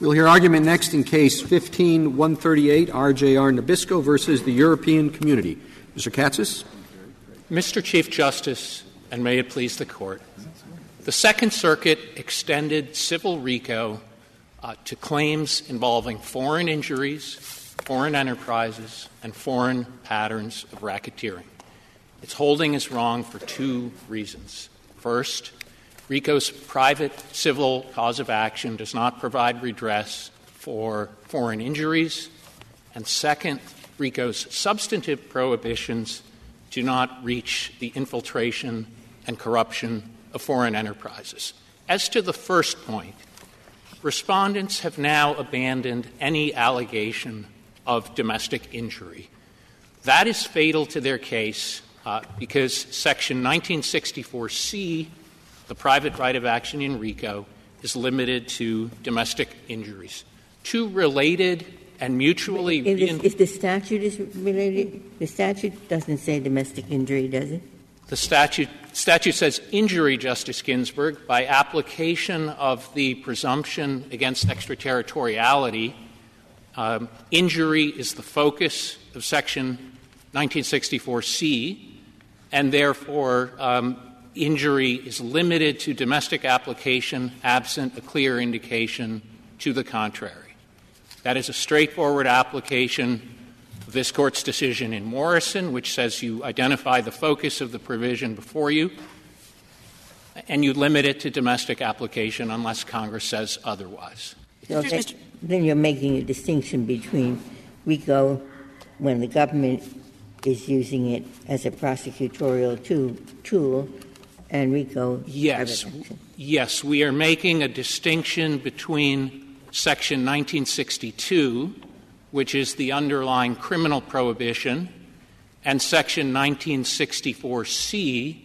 We'll hear argument next in Case 15-138, RJR Nabisco versus the European Community. Mr. Katzis. Mr. Chief Justice, and may it please the Court, the Second Circuit extended civil RICO to claims involving foreign injuries, foreign enterprises, and foreign patterns of racketeering. Its holding is wrong for two reasons. First, RICO's private civil cause of action does not provide redress for foreign injuries. And second, RICO's substantive prohibitions do not reach the infiltration and corruption of foreign enterprises. As to the first point, respondents have now abandoned any allegation of domestic injury. That is fatal to their case because Section 1964C, the private right of action in RICO, is limited to domestic injuries. Two related and mutually if the statute is related, the statute doesn't say domestic injury, does it? The statute says injury, Justice Ginsburg, by application of the presumption against extraterritoriality. Injury is the focus of Section 1964C, and therefore injury is limited to domestic application absent a clear indication to the contrary. That is a straightforward application of this Court's decision in Morrison, which says you identify the focus of the provision before you, and you limit it to domestic application unless Congress says otherwise. So then you're making a distinction between RICO when the government is using it as a prosecutorial tool and RICO. Yes, we are making a distinction between Section 1962, which is the underlying criminal prohibition, and Section 1964C,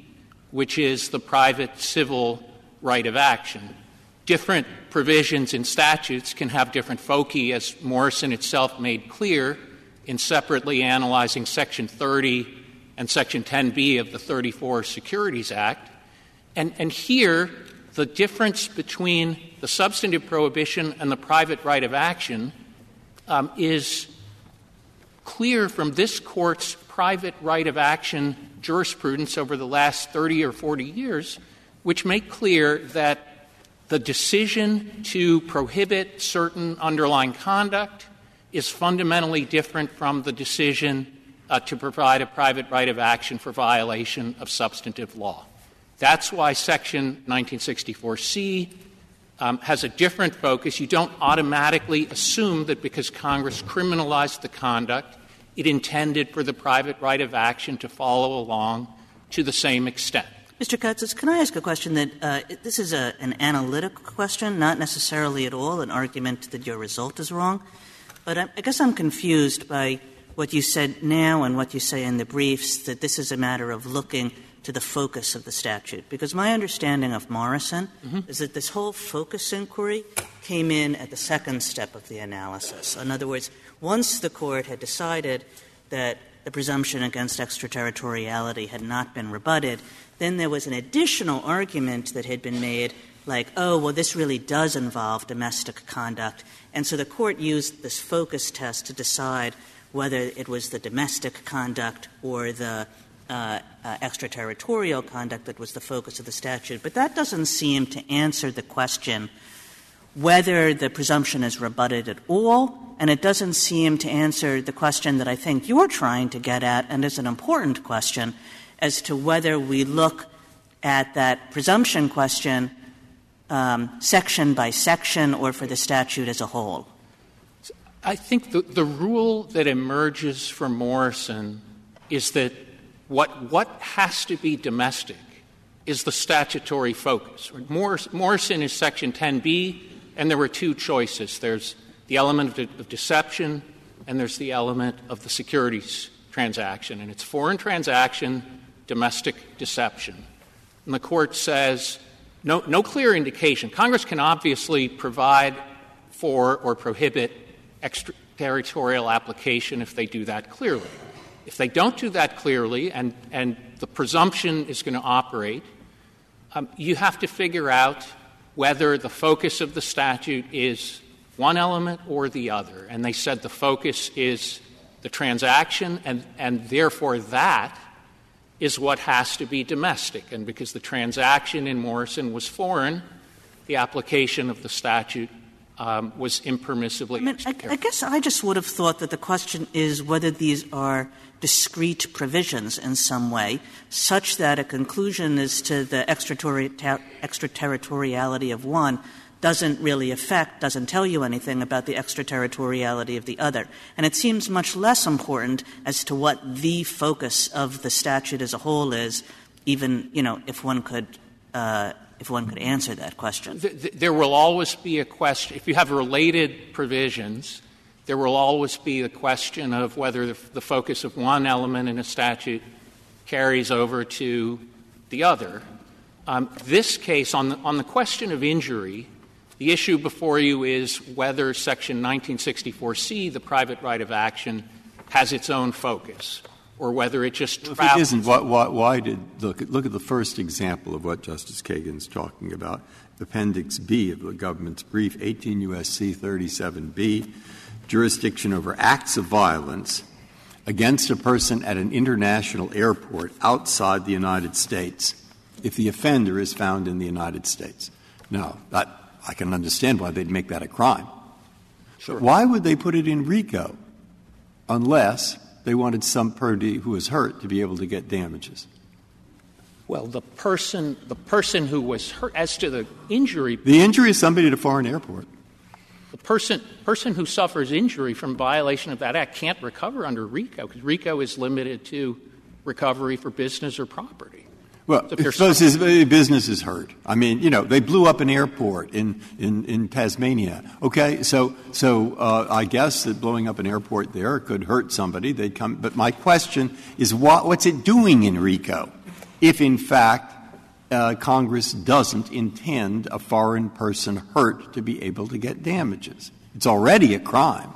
which is the private civil right of action. Different provisions in statutes can have different foci, as Morrison itself made clear in separately analyzing Section 30 and Section 10B of the 34 Securities Act. And here, the difference between the substantive prohibition and the private right of action is clear from this Court's private right of action jurisprudence over the last 30 or 40 years, which make clear that the decision to prohibit certain underlying conduct is fundamentally different from the decision to provide a private right of action for violation of substantive law. That's why Section 1964C has a different focus. You don't automatically assume that because Congress criminalized the conduct, it intended for the private right of action to follow along to the same extent. Mr. Katzis, can I ask a question that this is an analytic question, not necessarily at all an argument that your result is wrong, but I guess I'm confused by what you said now and what you say in the briefs, that this is a matter of looking to the focus of the statute. Because my understanding of Morrison is that this whole focus inquiry came in at the second step of the analysis. In other words, once the Court had decided that the presumption against extraterritoriality had not been rebutted, then there was an additional argument that had been made, like, oh, well, this really does involve domestic conduct. And so the Court used this focus test to decide whether it was the domestic conduct or the extraterritorial conduct that was the focus of the statute. But that doesn't seem to answer the question whether the presumption is rebutted at all, and it doesn't seem to answer the question that I think you're trying to get at, and is an important question, as to whether we look at that presumption question section by section or for the statute as a whole. I think the rule that emerges from Morrison is that what has to be domestic is the statutory focus. Morrison is Section 10B, and there were two choices. There's the element of deception, and there's the element of the securities transaction. And it's foreign transaction, domestic deception. And the Court says no clear indication. Congress can obviously provide for or prohibit extraterritorial application if they do that clearly. If they don't do that clearly and the presumption is going to operate, you have to figure out whether the focus of the statute is one element or the other. And they said the focus is the transaction, and therefore that is what has to be domestic. And because the transaction in Morrison was foreign, the application of the statute was impermissibly extraterritorial. I guess I just would have thought that the question is whether these are discrete provisions in some way, such that a conclusion as to the extraterritoriality of one doesn't really affect, doesn't tell you anything about the extraterritoriality of the other. And it seems much less important as to what the focus of the statute as a whole is, even, you know, if one could answer that question. There will always be a question. If you have related provisions, there will always be the question of whether the focus of one element in a statute carries over to the other. This case, on the question of injury, the issue before you is whether Section 1964C, the private right of action, has its own focus, or whether it just travels. Well, if it isn't, why did — look at the first example of what Justice Kagan's talking about, Appendix B of the government's brief, 18 U.S.C. 37B, jurisdiction over acts of violence against a person at an international airport outside the United States if the offender is found in the United States. Now, that I can understand why they'd make that a crime. Sure. But why would they put it in RICO unless they wanted some party who was hurt to be able to get damages? Well, the person who was hurt, as to the injury. The injury is somebody at a foreign airport. The person who suffers injury from violation of that act can't recover under RICO, because RICO is limited to recovery for business or property. Well, so suppose his business is hurt. I mean, you know, they blew up an airport in Tasmania. Okay, so I guess that blowing up an airport there could hurt somebody. They'd come. But my question is, what's it doing in RICO if, in fact, Congress doesn't intend a foreign person hurt to be able to get damages? It's already a crime.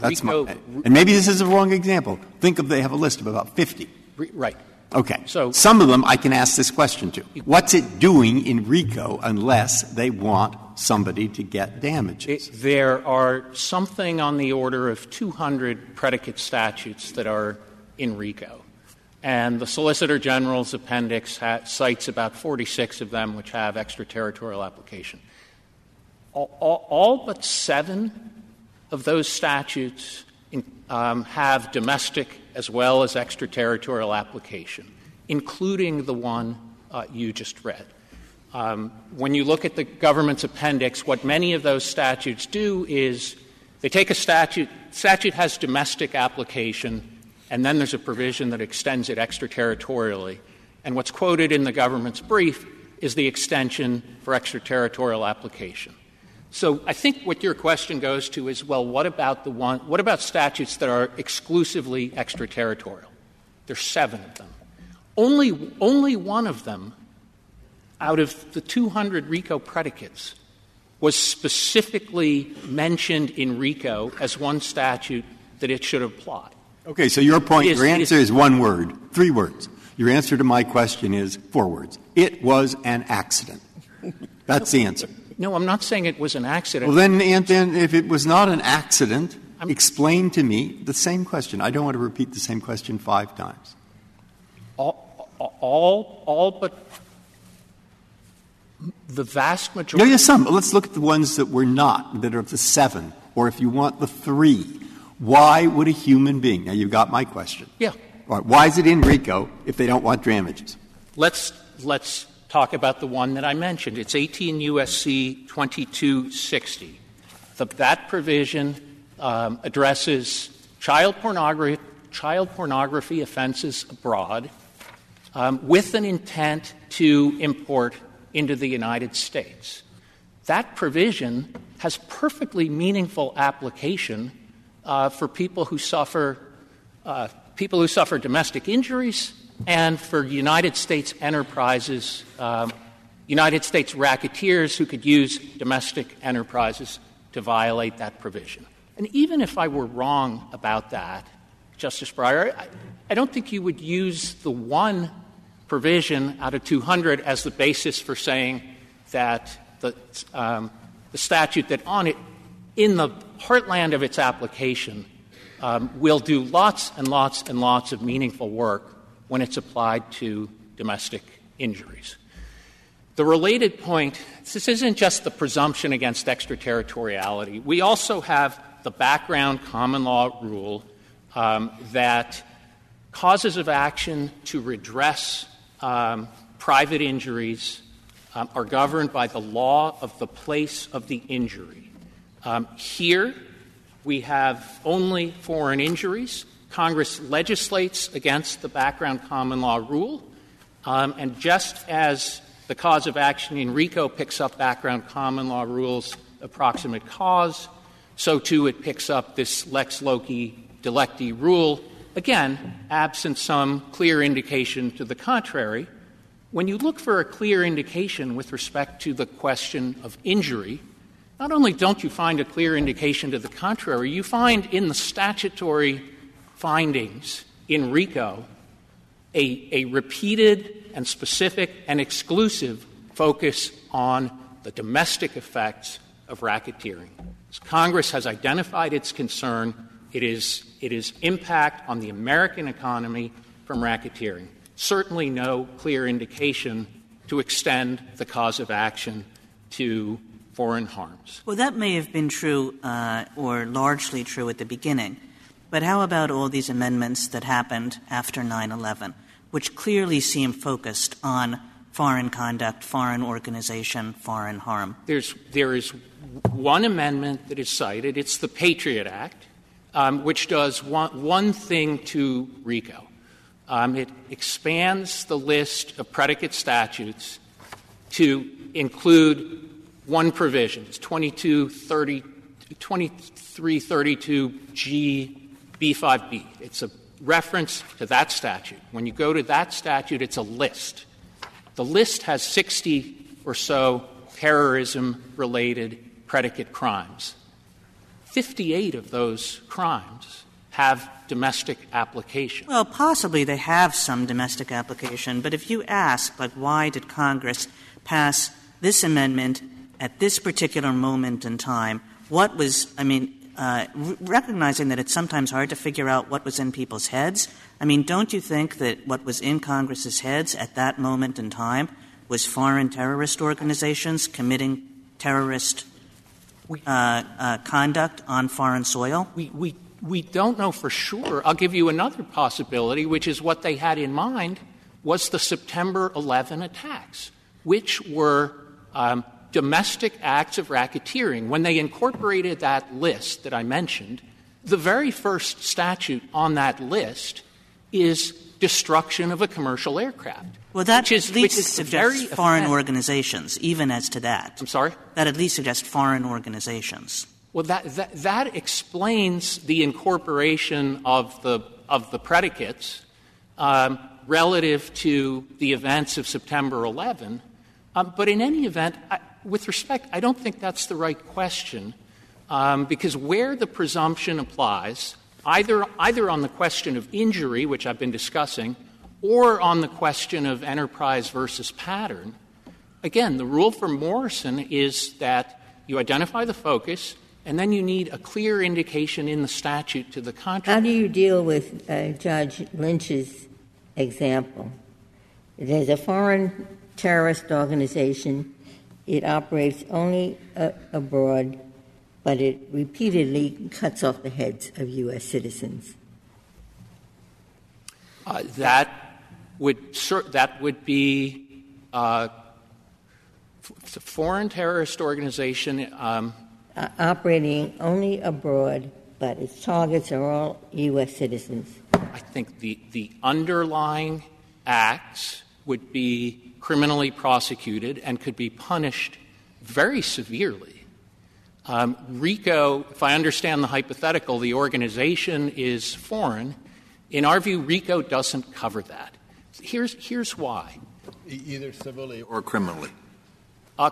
That's RICO, and maybe this is a wrong example. Think of they have a list of about 50. Right. Okay. So some of them I can ask this question to. What's it doing in RICO unless they want somebody to get damages? There are something on the order of 200 predicate statutes that are in RICO. And the Solicitor General's appendix cites about 46 of them which have extraterritorial application. All but 7 of those statutes have domestic as well as extraterritorial application, including the one you just read. When you look at the government's appendix, what many of those statutes do is they take a statute has domestic application, and then there's a provision that extends it extraterritorially. And what's quoted in the government's brief is the extension for extraterritorial application. So I think what your question goes to is, well, what about statutes that are exclusively extraterritorial? There's 7 of them. Only one of them out of the 200 RICO predicates was specifically mentioned in RICO as one statute that it should apply. Okay, so your point, your answer is one word, 3 words. Your answer to my question is 4 words. It was an accident. That's the answer. No, I'm not saying it was an accident. Well, then if it was not an accident, explain to me the same question. I don't want to repeat the same question 5 times. All but the vast majority. No, yes, some. Let's look at the ones that were not, that are of the 7, or if you want, the 3. Why would a human being — now, you've got my question. Yeah. All right, why is it in RICO if they don't want damages? Let's talk about the one that I mentioned. It's 18 U.S.C. 2260. That provision addresses child pornography offenses abroad with an intent to import into the United States. That provision has perfectly meaningful application for people who suffer domestic injuries, and for United States enterprises, United States racketeers who could use domestic enterprises to violate that provision. And even if I were wrong about that, Justice Breyer, I don't think you would use the one provision out of 200 as the basis for saying that the statute that on it in the heartland of its application, will do lots and lots and lots of meaningful work when it's applied to domestic injuries. The related point, this isn't just the presumption against extraterritoriality. We also have the background common law rule that causes of action to redress private injuries are governed by the law of the place of the injury. Here, we have only foreign injuries. Congress legislates against the background common law rule, and just as the cause of action in RICO picks up background common law rules, approximate cause, so too it picks up this lex loci delecti rule, again, absent some clear indication to the contrary. When you look for a clear indication with respect to the question of injury, not only don't you find a clear indication to the contrary, you find in the statutory findings in RICO a repeated and specific and exclusive focus on the domestic effects of racketeering. As Congress has identified its concern, it is impact on the American economy from racketeering. Certainly no clear indication to extend the cause of action to foreign harms. Well, that may have been true or largely true at the beginning, but how about all these amendments that happened after 9/11, which clearly seem focused on foreign conduct, foreign organization, foreign harm? There is one amendment that is cited. It's the Patriot Act, which does one thing to RICO. It expands the list of predicate statutes to include one provision, 2332G B5B. It's a reference to that statute. When you go to that statute, it's a list. The list has 60 or so terrorism-related predicate crimes. 58 of those crimes have domestic application. Well, possibly they have some domestic application, but if you ask, like, why did Congress pass this amendment at this particular moment in time, what was, I mean, recognizing that it's sometimes hard to figure out what was in people's heads, I mean, don't you think that what was in Congress's heads at that moment in time was foreign terrorist organizations committing terrorist conduct on foreign soil? We don't know for sure. I'll give you another possibility, which is what they had in mind was the September 11 attacks, which were domestic acts of racketeering. When they incorporated that list that I mentioned, the very first statute on that list is destruction of a commercial aircraft. Well, that at least suggests foreign organizations, even as to that. I'm sorry? That at least suggests foreign organizations. Well, that explains the incorporation of the predicates relative to the events of September 11. But in any event, with respect, I don't think that's the right question, because where the presumption applies, either on the question of injury, which I've been discussing, or on the question of enterprise versus pattern, again, the rule for Morrison is that you identify the focus, and then you need a clear indication in the statute to the contrary. How do you deal with Judge Lynch's example? There's a foreign terrorist organization. It operates only abroad, but it repeatedly cuts off the heads of U.S. citizens. That would be a foreign terrorist organization. Operating only abroad, but its targets are all U.S. citizens. I think the underlying acts would be criminally prosecuted and could be punished very severely. RICO, if I understand the hypothetical, the organization is foreign. In our view, RICO doesn't cover that. Here's why. Either civilly or criminally.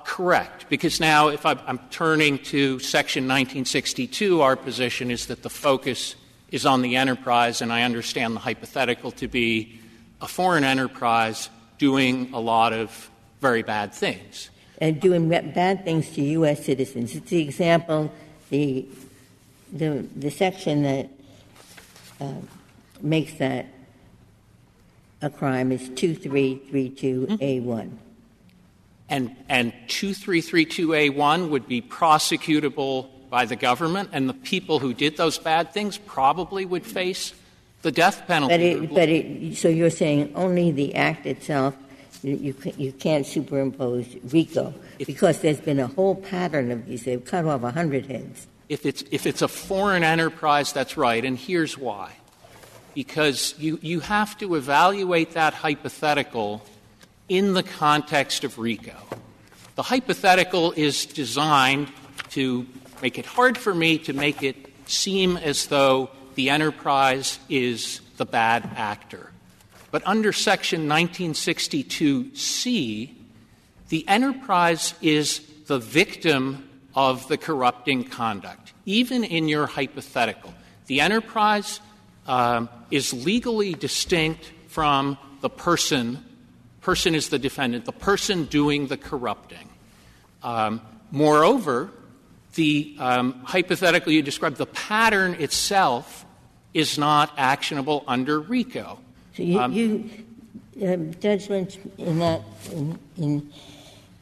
Correct, because now if I'm turning to Section 1962, our position is that the focus is on the enterprise, and I understand the hypothetical to be a foreign enterprise doing a lot of very bad things. And doing bad things to U.S. citizens. It's the example the section that makes that a crime is 2332A1. And 2332A1 would be prosecutable by the government, and the people who did those bad things probably would face the death penalty. So you're saying only the act itself, you can't superimpose RICO, because there's been a whole pattern of these. They've cut off 100 heads. If it's a foreign enterprise, that's right, and here's why. Because you have to evaluate that hypothetical in the context of RICO. The hypothetical is designed to make it hard for me to make it seem as though the enterprise is the bad actor. But under Section 1962C, the enterprise is the victim of the corrupting conduct, even in your hypothetical. The enterprise is legally distinct from the person. Person is the defendant, the person doing the corrupting. Moreover, the hypothetical you described, the pattern itself is not actionable under RICO. So Judge Lynch, in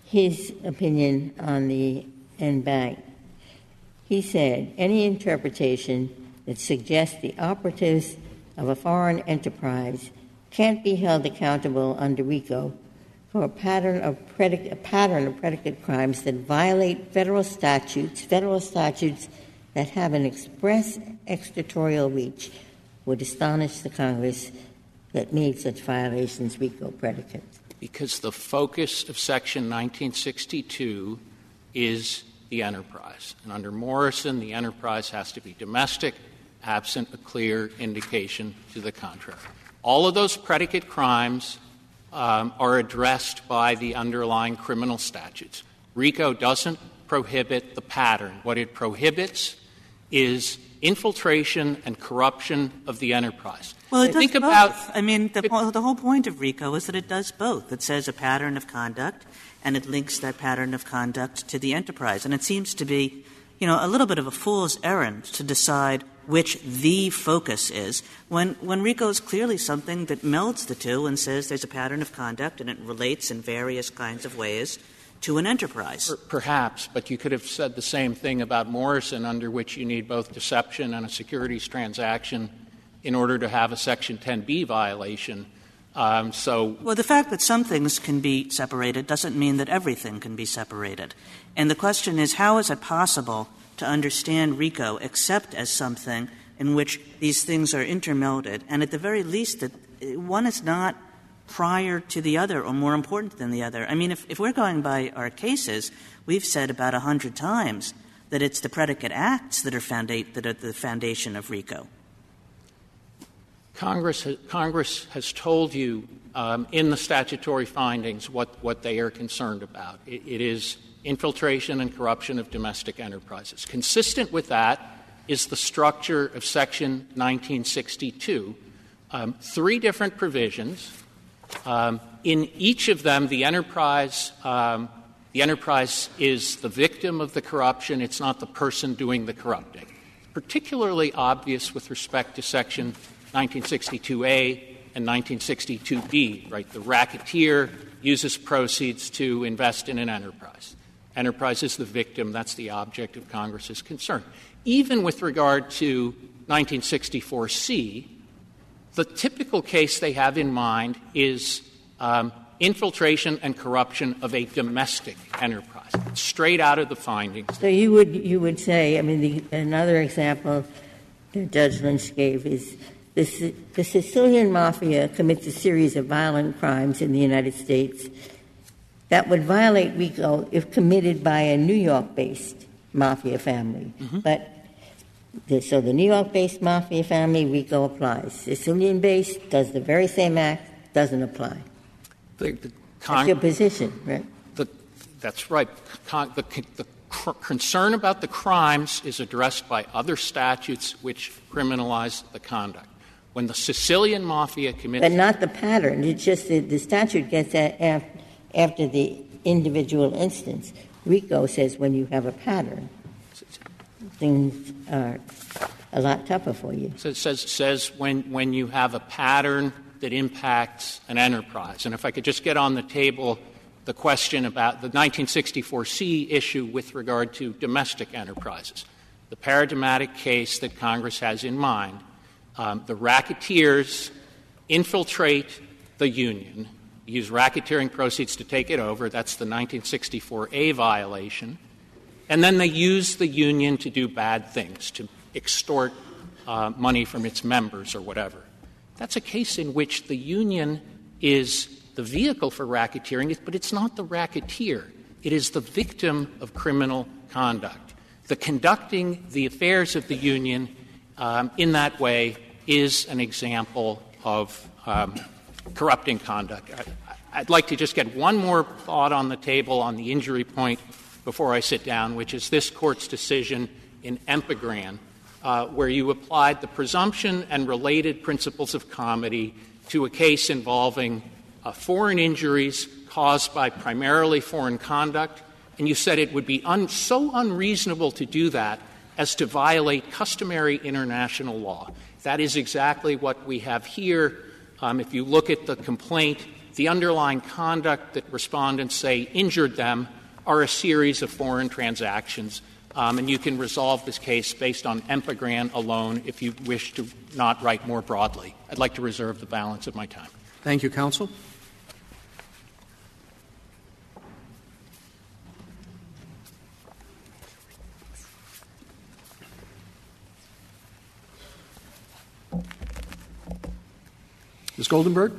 his opinion on the NBank, he said, any interpretation that suggests the operatives of a foreign enterprise can't be held accountable under RICO for a pattern of predicate crimes that violate federal statutes that have an express extraterritorial reach would astonish the Congress that made such violations RICO predicates. Because the focus of Section 1962 is the enterprise. And under Morrison, the enterprise has to be domestic, absent a clear indication to the contrary. All of those predicate crimes are addressed by the underlying criminal statutes. RICO doesn't prohibit the pattern. What it prohibits is infiltration and corruption of the enterprise. Well, it does both. I mean, the whole point of RICO is that it does both. It says a pattern of conduct, and it links that pattern of conduct to the enterprise. And it seems to be, a little bit of a fool's errand to decide which the focus is, when RICO is clearly something that melds the two and says there's a pattern of conduct and it relates in various kinds of ways to an enterprise. Perhaps, but you could have said the same thing about Morrison, under which you need both deception and a securities transaction in order to have a Section 10b violation. Well, the fact that some things can be separated doesn't mean that everything can be separated. And the question is, how is it possible to understand RICO except as something in which these things are intermelded, and at the very least that one is not prior to the other or more important than the other? I mean, if we're going by our cases, we've said about 100 times that it's the predicate acts that are the foundation of RICO. Congress has told you in the statutory findings what they are concerned about. It is infiltration and corruption of domestic enterprises. Consistent with that is the structure of Section 1962. Three different provisions. In each of them, the enterprise is the victim of the corruption. It's not the person doing the corrupting. Particularly obvious with respect to Section 1962A and 1962B, right? The racketeer uses proceeds to invest in an enterprise. Enterprise is the victim. That's the object of Congress's concern. Even with regard to 1964C, the typical case they have in mind is infiltration and corruption of a domestic enterprise, straight out of the findings. So you would say, I mean, another example that Judge Lynch gave is the Sicilian mafia commits a series of violent crimes in the United States that would violate RICO if committed by a New York-based mafia family. Mm-hmm. So the New York-based mafia family, RICO applies. Sicilian-based does the very same act, doesn't apply. That's your position, right? That's right. The concern about the crimes is addressed by other statutes which criminalize the conduct. When the Sicilian mafia commits... But not the pattern. It's just that the statute gets that after the individual instance. RICO says when you have a pattern. things are a lot tougher for you. So it says when you have a pattern that impacts an enterprise. And if I could just get on the table the question about the 1964C issue with regard to domestic enterprises, the paradigmatic case that Congress has in mind, the racketeers infiltrate the union, use racketeering proceeds to take it over. That's the 1964A violation. And then they use the union to do bad things, to extort money from its members or whatever. That's a case in which the union is the vehicle for racketeering, but it's not the racketeer. It is the victim of criminal conduct. The conducting the affairs of the union in that way is an example of corrupting conduct. I'd like to just get one more thought on the table on the injury point before I sit down, which is this Court's decision in Empagran, where you applied the presumption and related principles of comity to a case involving foreign injuries caused by primarily foreign conduct, and you said it would be so unreasonable to do that as to violate customary international law. That is exactly what we have here. If you look at the complaint, the underlying conduct that respondents say injured them are a series of foreign transactions, and you can resolve this case based on Empagran alone if you wish to not write more broadly. I'd like to reserve the balance of my time. Thank you, counsel. Ms. Goldenberg.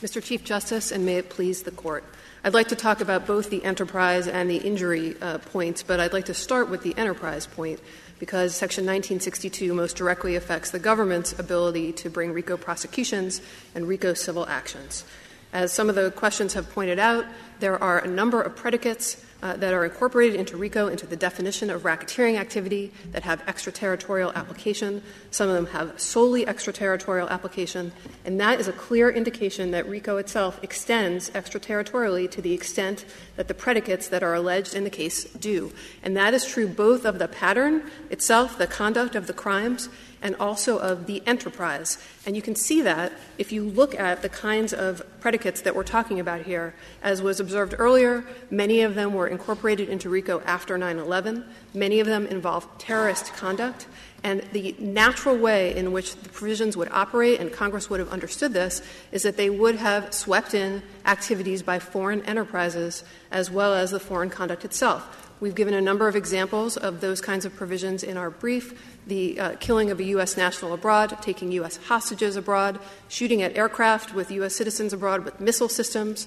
Mr. Chief Justice, and may it please the Court. I'd like to talk about both the enterprise and the injury points, but I'd like to start with the enterprise point because Section 1962 most directly affects the government's ability to bring RICO prosecutions and RICO civil actions. As some of the questions have pointed out, there are a number of predicates that are incorporated into RICO, into the definition of racketeering activity, that have extraterritorial application. Some of them have solely extraterritorial application, and that is a clear indication that RICO itself extends extraterritorially to the extent that the predicates that are alleged in the case do. And that is true both of the pattern itself, the conduct of the crimes, and also of the enterprise. And you can see that if you look at the kinds of predicates that we're talking about here. As was observed earlier, many of them were incorporated into RICO after 9/11. Many of them involved terrorist conduct. And the natural way in which the provisions would operate, and Congress would have understood this, is that they would have swept in activities by foreign enterprises as well as the foreign conduct itself. We've given a number of examples of those kinds of provisions in our brief, the killing of a U.S. national abroad, taking U.S. hostages abroad, shooting at aircraft with U.S. citizens abroad with missile systems.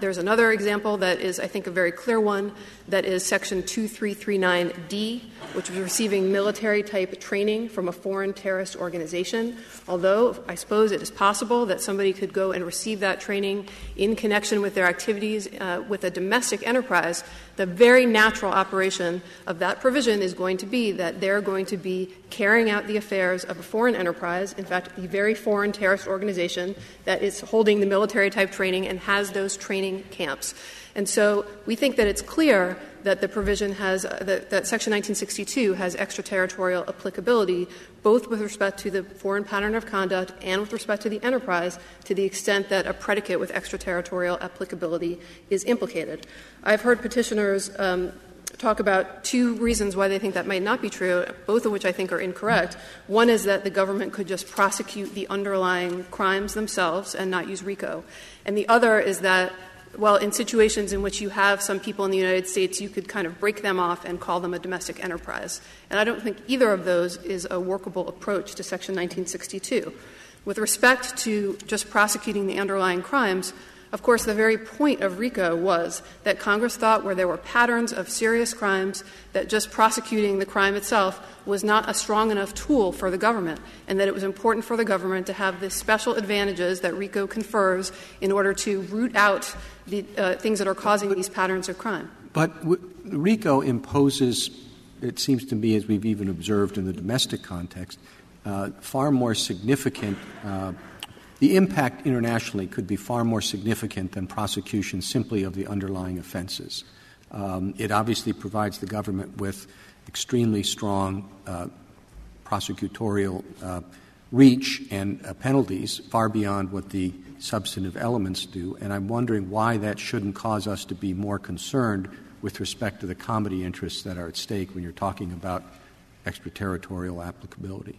There's another example that is, I think, a very clear one, that is Section 2339D, which was receiving military-type training from a foreign terrorist organization, although I suppose it is possible that somebody could go and receive that training in connection with their activities with a domestic enterprise. The very natural operation of that provision is going to be that they're going to be carrying out the affairs of a foreign enterprise, in fact, the very foreign terrorist organization that is holding the military-type training and has those training camps. And so we think that it's clear that the provision has that Section 1962 has extraterritorial applicability, both with respect to the foreign pattern of conduct and with respect to the enterprise, to the extent that a predicate with extraterritorial applicability is implicated. I've heard petitioners talk about two reasons why they think that might not be true, both of which I think are incorrect. One is that the government could just prosecute the underlying crimes themselves and not use RICO. And the other is that, well, in situations in which you have some people in the United States, you could kind of break them off and call them a domestic enterprise. And I don't think either of those is a workable approach to Section 1962. With respect to just prosecuting the underlying crimes, of course, the very point of RICO was that Congress thought where there were patterns of serious crimes that just prosecuting the crime itself was not a strong enough tool for the government, and that it was important for the government to have the special advantages that RICO confers in order to root out the things that are causing these patterns of crime. But RICO imposes, it seems to me, as we've even observed in the domestic context, far more significant the impact internationally could be far more significant than prosecution simply of the underlying offenses. It obviously provides the government with extremely strong prosecutorial reach and penalties far beyond what the substantive elements do, and I'm wondering why that shouldn't cause us to be more concerned with respect to the comedy interests that are at stake when you're talking about extraterritorial applicability.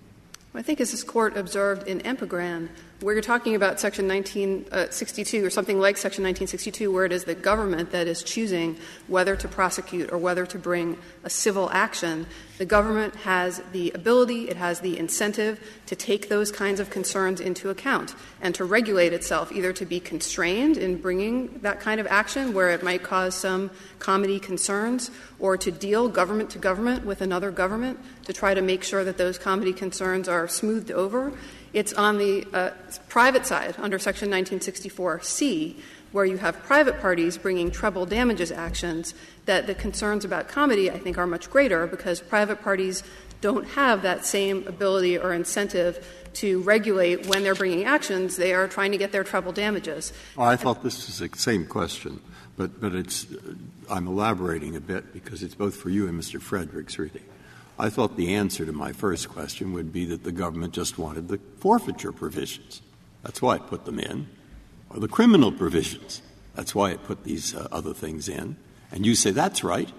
I think, as this Court observed in Empagran, where you're talking about Section 1962 or something like Section 1962, where it is the government that is choosing whether to prosecute or whether to bring a civil action, the government has the ability, it has the incentive to take those kinds of concerns into account and to regulate itself, either to be constrained in bringing that kind of action where it might cause some comedy concerns, or to deal government to government with another government to try to make sure that those comedy concerns are smoothed over. It's on the private side, under Section 1964C, where you have private parties bringing treble damages actions, that the concerns about comedy, I think, are much greater because private parties don't have that same ability or incentive to regulate when they're bringing actions. They are trying to get their treble damages. Oh, I thought this was the same question, but it's I'm elaborating a bit because it's both for you and Mr. Fredericks, really. I thought the answer to my first question would be that the government just wanted the forfeiture provisions. That's why it put them in. Or the criminal provisions. That's why it put these other things in. And you say that's right.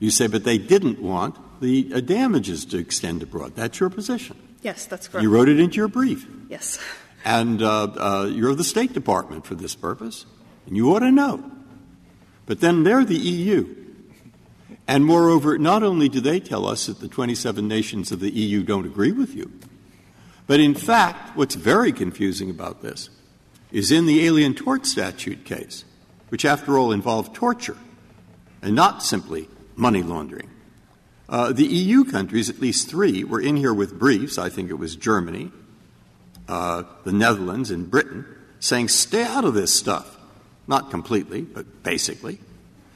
You say, but they didn't want the damages to extend abroad. That's your position. Yes, that's correct. You wrote it into your brief. Yes. And you're the State Department for this purpose, and you ought to know. But then they're the EU. And moreover, not only do they tell us that the 27 nations of the EU don't agree with you, but in fact, what's very confusing about this is in the Alien Tort Statute case, which after all involved torture and not simply money laundering, the EU countries, at least three, were in here with briefs, I think it was Germany, the Netherlands, and Britain, saying stay out of this stuff. Not completely, but basically.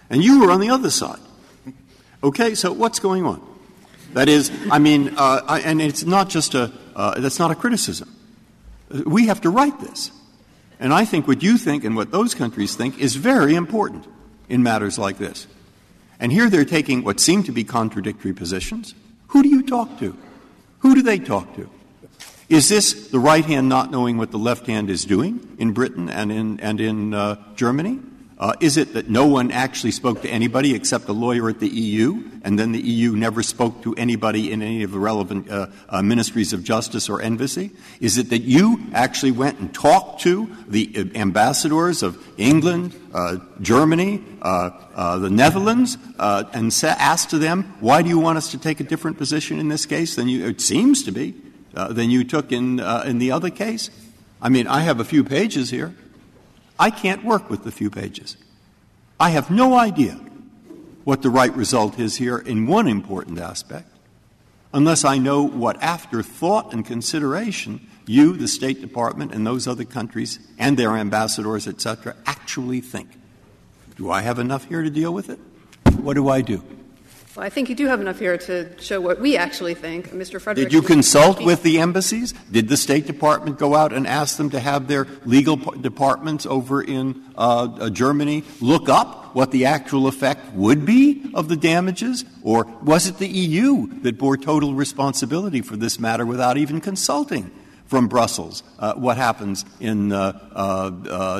And you were on the other side. Okay, so what's going on? That is, I mean, and it's not just a that's not a criticism. We have to write this. And I think what you think and what those countries think is very important in matters like this. And here they're taking what seem to be contradictory positions. Who do you talk to? Who do they talk to? Is this the right hand not knowing what the left hand is doing in Britain and in Germany? Is it that no one actually spoke to anybody except a lawyer at the EU, and then the EU never spoke to anybody in any of the relevant ministries of justice or embassy? Is it that you actually went and talked to the ambassadors of England, Germany, the Netherlands, and asked them, why do you want us to take a different position in this case than you, it seems to be, than you took in the other case? I mean, I have a few pages here. I can't work with the few pages. I have no idea what the right result is here in one important aspect, unless I know what after thought and consideration you, the State Department, and those other countries and their ambassadors, et cetera, actually think. Do I have enough here to deal with it? What do I do? Well, I think you do have enough here to show what we actually think. Mr. Frederick, did you consult with the embassies? Did the State Department go out and ask them to have their legal departments over in Germany look up what the actual effect would be of the damages? Or was it the EU that bore total responsibility for this matter without even consulting from Brussels what happens in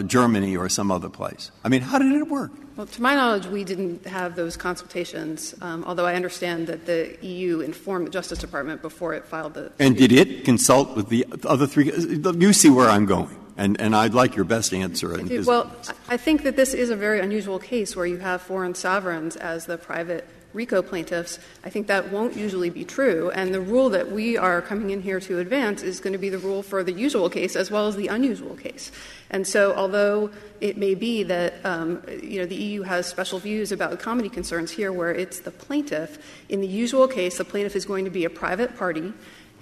Germany or some other place? I mean, how did it work? Well, to my knowledge, we didn't have those consultations, although I understand that the EU informed the Justice Department before it filed the... And did it consult with the other three? You see where I'm going, and I'd like your best answer. Well, I think that this is a very unusual case where you have foreign sovereigns as the private RICO plaintiffs. I think that won't usually be true, and the rule that we are coming in here to advance is going to be the rule for the usual case as well as the unusual case. And so although it may be that, the EU has special views about comedy concerns here where it's the plaintiff, in the usual case, the plaintiff is going to be a private party,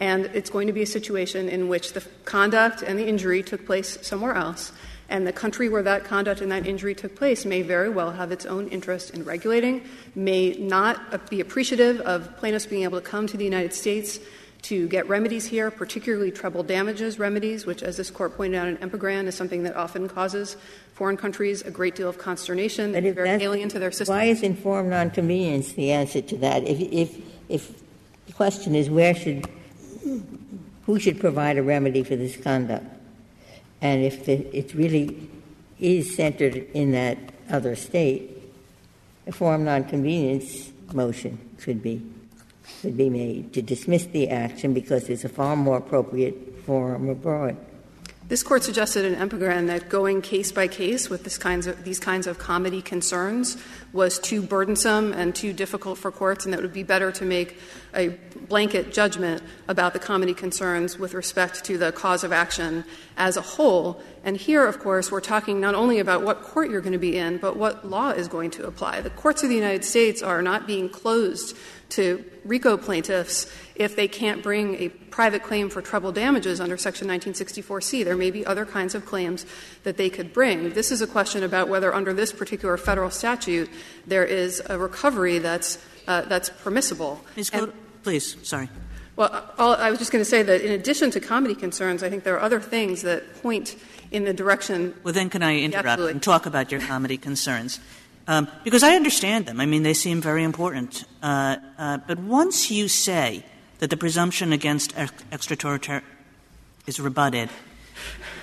and it's going to be a situation in which the conduct and the injury took place somewhere else. And the country where that conduct and that injury took place may very well have its own interest in regulating, may not be appreciative of plaintiffs being able to come to the United States to get remedies here, particularly treble damages remedies, which, as this Court pointed out in Empagran, is something that often causes foreign countries a great deal of consternation. But that is very alien to their system. Why is informed nonconvenience the answer to that? If the question is who should provide a remedy for this conduct, and if it really is centered in that other state, a forum nonconvenience motion should be made to dismiss the action because there's a far more appropriate forum abroad. This Court suggested in Empagran that going case by case with these kinds of comedy concerns was too burdensome and too difficult for courts, and that it would be better to make a blanket judgment about the comedy concerns with respect to the cause of action as a whole. And here, of course, we're talking not only about what court you're going to be in, but what law is going to apply. The courts of the United States are not being closed to RICO plaintiffs if they can't bring a private claim for treble damages under Section 1964C. There may be other kinds of claims that they could bring. This is a question about whether under this particular federal statute there is a recovery that's permissible. Ms. Gold, please. Sorry. Well, I was just going to say that in addition to comedy concerns, I think there are other things that point in the direction. Well, then can I interrupt and talk about your comedy concerns? Because I understand them. I mean, they seem very important. But once you say that the presumption against extraterritoriality is rebutted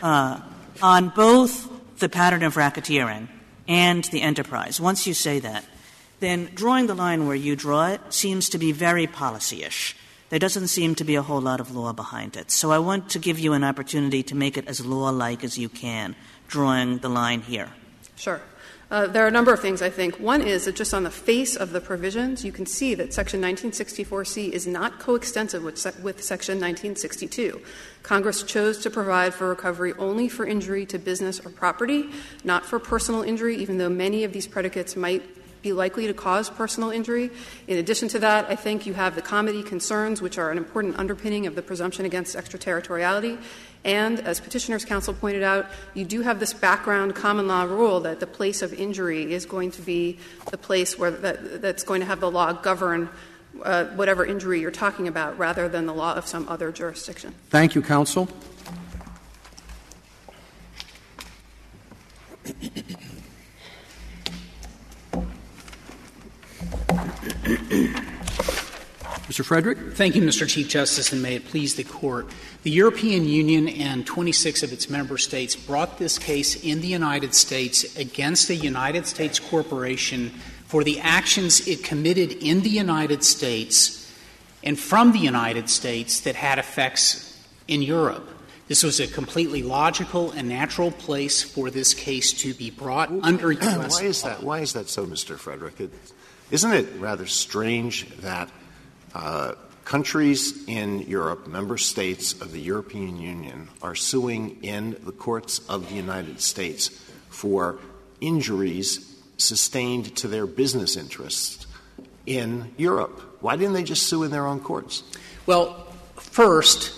on both the pattern of racketeering and the enterprise, once you say that, then drawing the line where you draw it seems to be very policy-ish. There doesn't seem to be a whole lot of law behind it. So I want to give you an opportunity to make it as law-like as you can, drawing the line here. Sure. There are a number of things, I think. One is that just on the face of the provisions, you can see that Section 1964C is not coextensive with Section 1962. Congress chose to provide for recovery only for injury to business or property, not for personal injury, even though many of these predicates might be likely to cause personal injury. In addition to that, I think you have the comedy concerns, which are an important underpinning of the presumption against extraterritoriality. And, as Petitioner's counsel pointed out, you do have this background common law rule that the place of injury is going to be the place where that's going to have the law govern whatever injury you're talking about rather than the law of some other jurisdiction. Thank you, counsel. Mr. Frederick? Thank you, Mr. Chief Justice, and may it please the Court. The European Union and 26 of its member states brought this case in the United States against a United States corporation for the actions it committed in the United States and from the United States that had effects in Europe. This was a completely logical and natural place for this case to be brought under U.S. Why is that? Why is that so, Mr. Frederick? Isn't it rather strange that countries in Europe, member states of the European Union, are suing in the courts of the United States for injuries sustained to their business interests in Europe? Why didn't they just sue in their own courts? Well, first,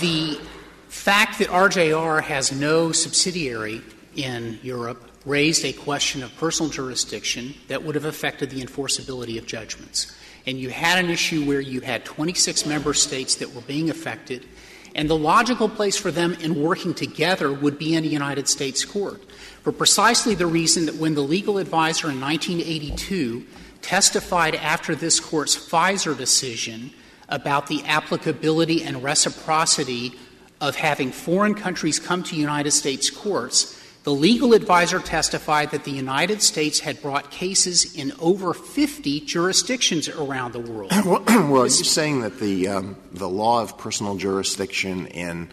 the fact that RJR has no subsidiary in Europe raised a question of personal jurisdiction that would have affected the enforceability of judgments. And you had an issue where you had 26 member states that were being affected, and the logical place for them in working together would be in a United States court, for precisely the reason that when the legal advisor in 1982 testified after this Court's Pfizer decision about the applicability and reciprocity of having foreign countries come to United States courts, the legal advisor testified that the United States had brought cases in over 50 jurisdictions around the world. Well, are you saying that the law of personal jurisdiction in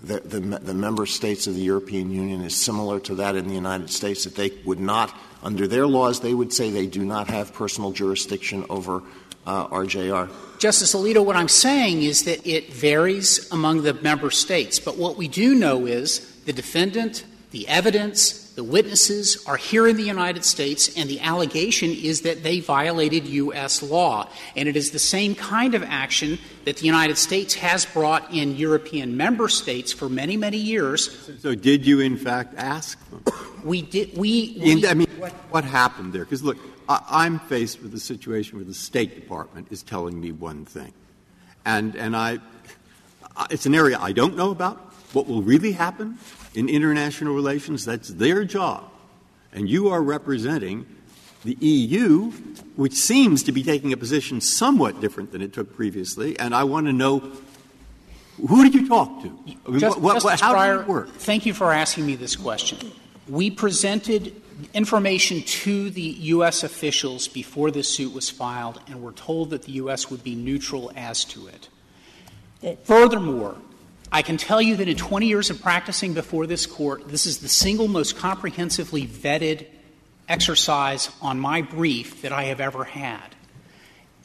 the member states of the European Union is similar to that in the United States, that they would not, under their laws, they would say they do not have personal jurisdiction over RJR? Justice Alito, what I'm saying is that it varies among the member states. But what we do know is the defendant, the evidence, the witnesses are here in the United States, and the allegation is that they violated U.S. law. And it is the same kind of action that the United States has brought in European member states for many, many years. So did you, in fact, ask them? We did. What happened there? Because, look, I'm faced with a situation where the State Department is telling me one thing, It's an area I don't know about. What will really happen in international relations, that's their job. And you are representing the EU, which seems to be taking a position somewhat different than it took previously, and I want to know, who did you talk to? I mean, how did it work? Thank you for asking me this question. We presented information to the U.S. officials before this suit was filed, and were told that the U.S. would be neutral as to it. Furthermore, I can tell you that in 20 years of practicing before this Court, this is the single most comprehensively vetted exercise on my brief that I have ever had.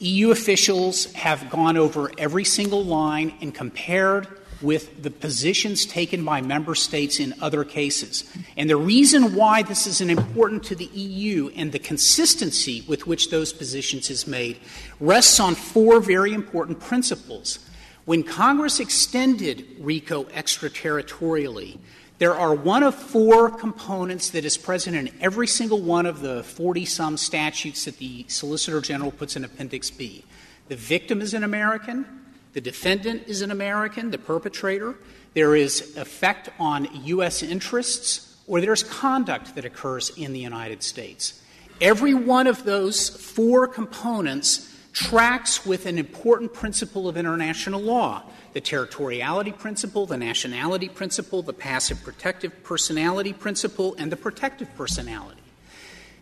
EU officials have gone over every single line and compared with the positions taken by member states in other cases. And the reason why this is important to the EU and the consistency with which those positions is made rests on four very important principles. When Congress extended RICO extraterritorially, there are one of four components that is present in every single one of the 40-some statutes that the Solicitor General puts in Appendix B. The victim is an American. The defendant is an American, the perpetrator. There is effect on U.S. interests, or there's conduct that occurs in the United States. Every one of those four components tracks with an important principle of international law, the territoriality principle, the nationality principle, the passive protective personality principle, and the protective personality.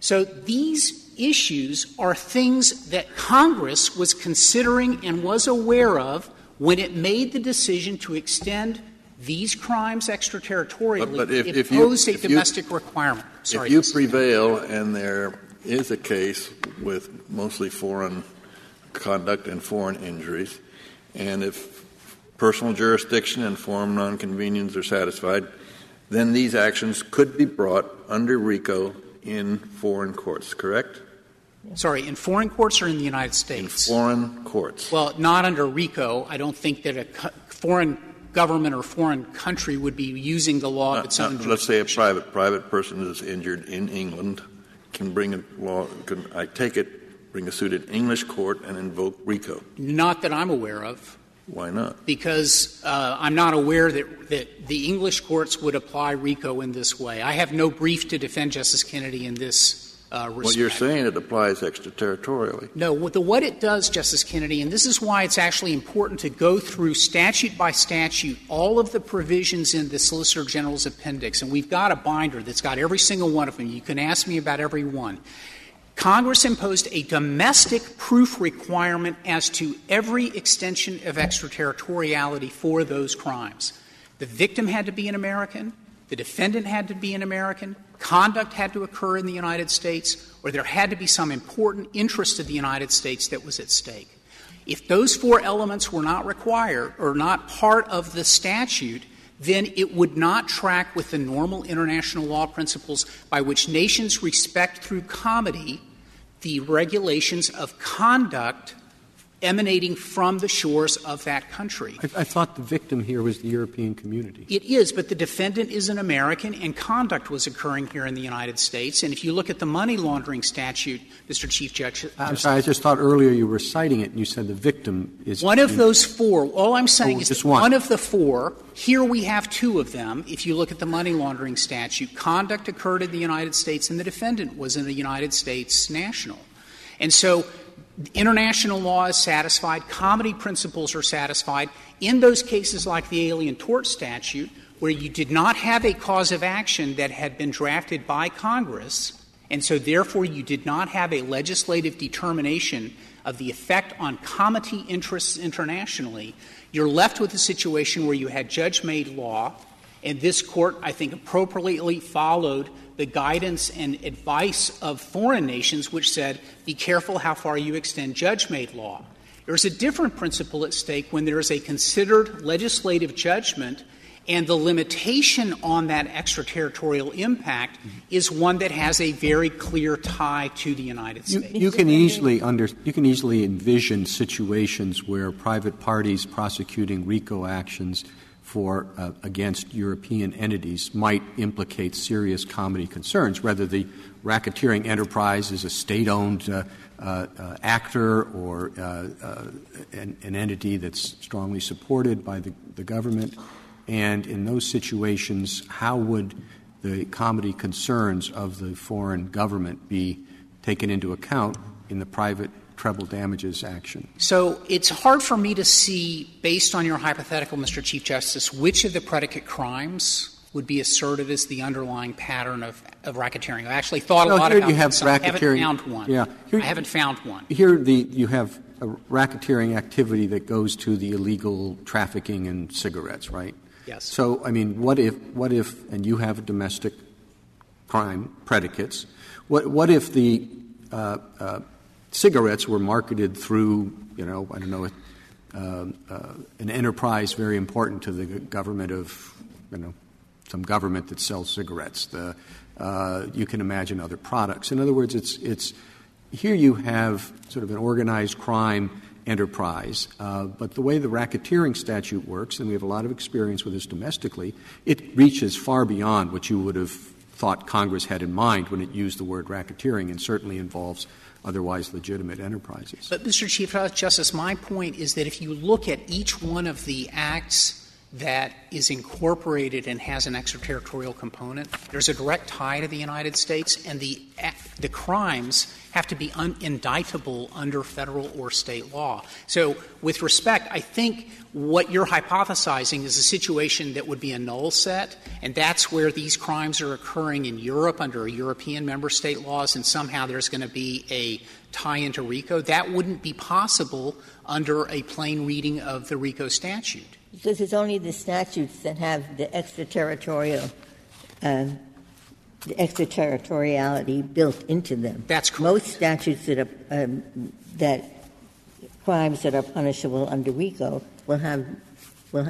So these issues are things that Congress was considering and was aware of when it made the decision to extend these crimes extraterritorially. But it posed a domestic requirement. Sorry, if you prevail and there is a case with mostly foreign conduct and foreign injuries, and if personal jurisdiction and foreign nonconvenience are satisfied, then these actions could be brought under RICO in foreign courts, correct? Sorry, in foreign courts or in the United States? In foreign courts. Well, not under RICO. I don't think that a foreign government or foreign country would be using the law of its own jurisdiction. Let's say a private person is injured in England can bring a law, bring a suit in English court and invoke RICO? Not that I'm aware of. Why not? Because I'm not aware that the English courts would apply RICO in this way. I have no brief to defend Justice Kennedy in this respect. Well, you're saying it applies extraterritorially. No. What it does, Justice Kennedy, and this is why it's actually important to go through statute by statute all of the provisions in the Solicitor General's appendix, and we've got a binder that's got every single one of them. You can ask me about every one. Congress imposed a domestic proof requirement as to every extension of extraterritoriality for those crimes. The victim had to be an American, the defendant had to be an American, conduct had to occur in the United States, or there had to be some important interest of the United States that was at stake. If those four elements were not required or not part of the statute, then it would not track with the normal international law principles by which nations respect through comity the regulations of conduct emanating from the shores of that country. I thought the victim here was the European Community. It is, but the defendant is an American, and conduct was occurring here in the United States. And if you look at the money laundering statute, Mr. Chief Judge... I'm sorry, I just thought earlier you were citing it, and you said the victim is... One of those four. All I'm saying is that one of the four. Here we have two of them. If you look at the money laundering statute, conduct occurred in the United States, and the defendant was in the United States national. And so... international law is satisfied. Comity principles are satisfied. In those cases like the Alien Tort Statute, where you did not have a cause of action that had been drafted by Congress, and so therefore you did not have a legislative determination of the effect on comity interests internationally, you're left with a situation where you had judge-made law, and this Court, I think, appropriately followed the guidance and advice of foreign nations, which said, be careful how far you extend judge-made law. There's a different principle at stake when there is a considered legislative judgment, and the limitation on that extraterritorial impact is one that has a very clear tie to the United States. You can easily envision situations where private parties prosecuting RICO actions for against European entities might implicate serious comedy concerns, whether the racketeering enterprise is a state-owned actor or an entity that's strongly supported by the government. And in those situations, how would the comedy concerns of the foreign government be taken into account in the private treble damages action? So it's hard for me to see, based on your hypothetical, Mr. Chief Justice, which of the predicate crimes would be asserted as the underlying pattern of racketeering. I actually thought a lot about this. So I haven't found one. Yeah. Here you have a racketeering activity that goes to the illegal trafficking in cigarettes, right? Yes. So, I mean, what if and you have domestic crime predicates, what if the cigarettes were marketed through, an enterprise very important to the government of, some government that sells cigarettes. You can imagine other products. In other words, it's here you have sort of an organized crime enterprise, but the way the racketeering statute works, and we have a lot of experience with this domestically, it reaches far beyond what you would have thought Congress had in mind when it used the word racketeering, and certainly involves otherwise legitimate enterprises. But, Mr. Chief Justice, my point is that if you look at each one of the acts that is incorporated and has an extraterritorial component, there's a direct tie to the United States, and the crimes have to be indictable under federal or state law. So with respect, I think what you're hypothesizing is a situation that would be a null set, and that's where these crimes are occurring in Europe under European member state laws, and somehow there's going to be a tie into RICO. That wouldn't be possible under a plain reading of the RICO statute. Because it's only the statutes that have the extraterritoriality built into them. That's correct. Most statutes that are crimes that are punishable under RICO will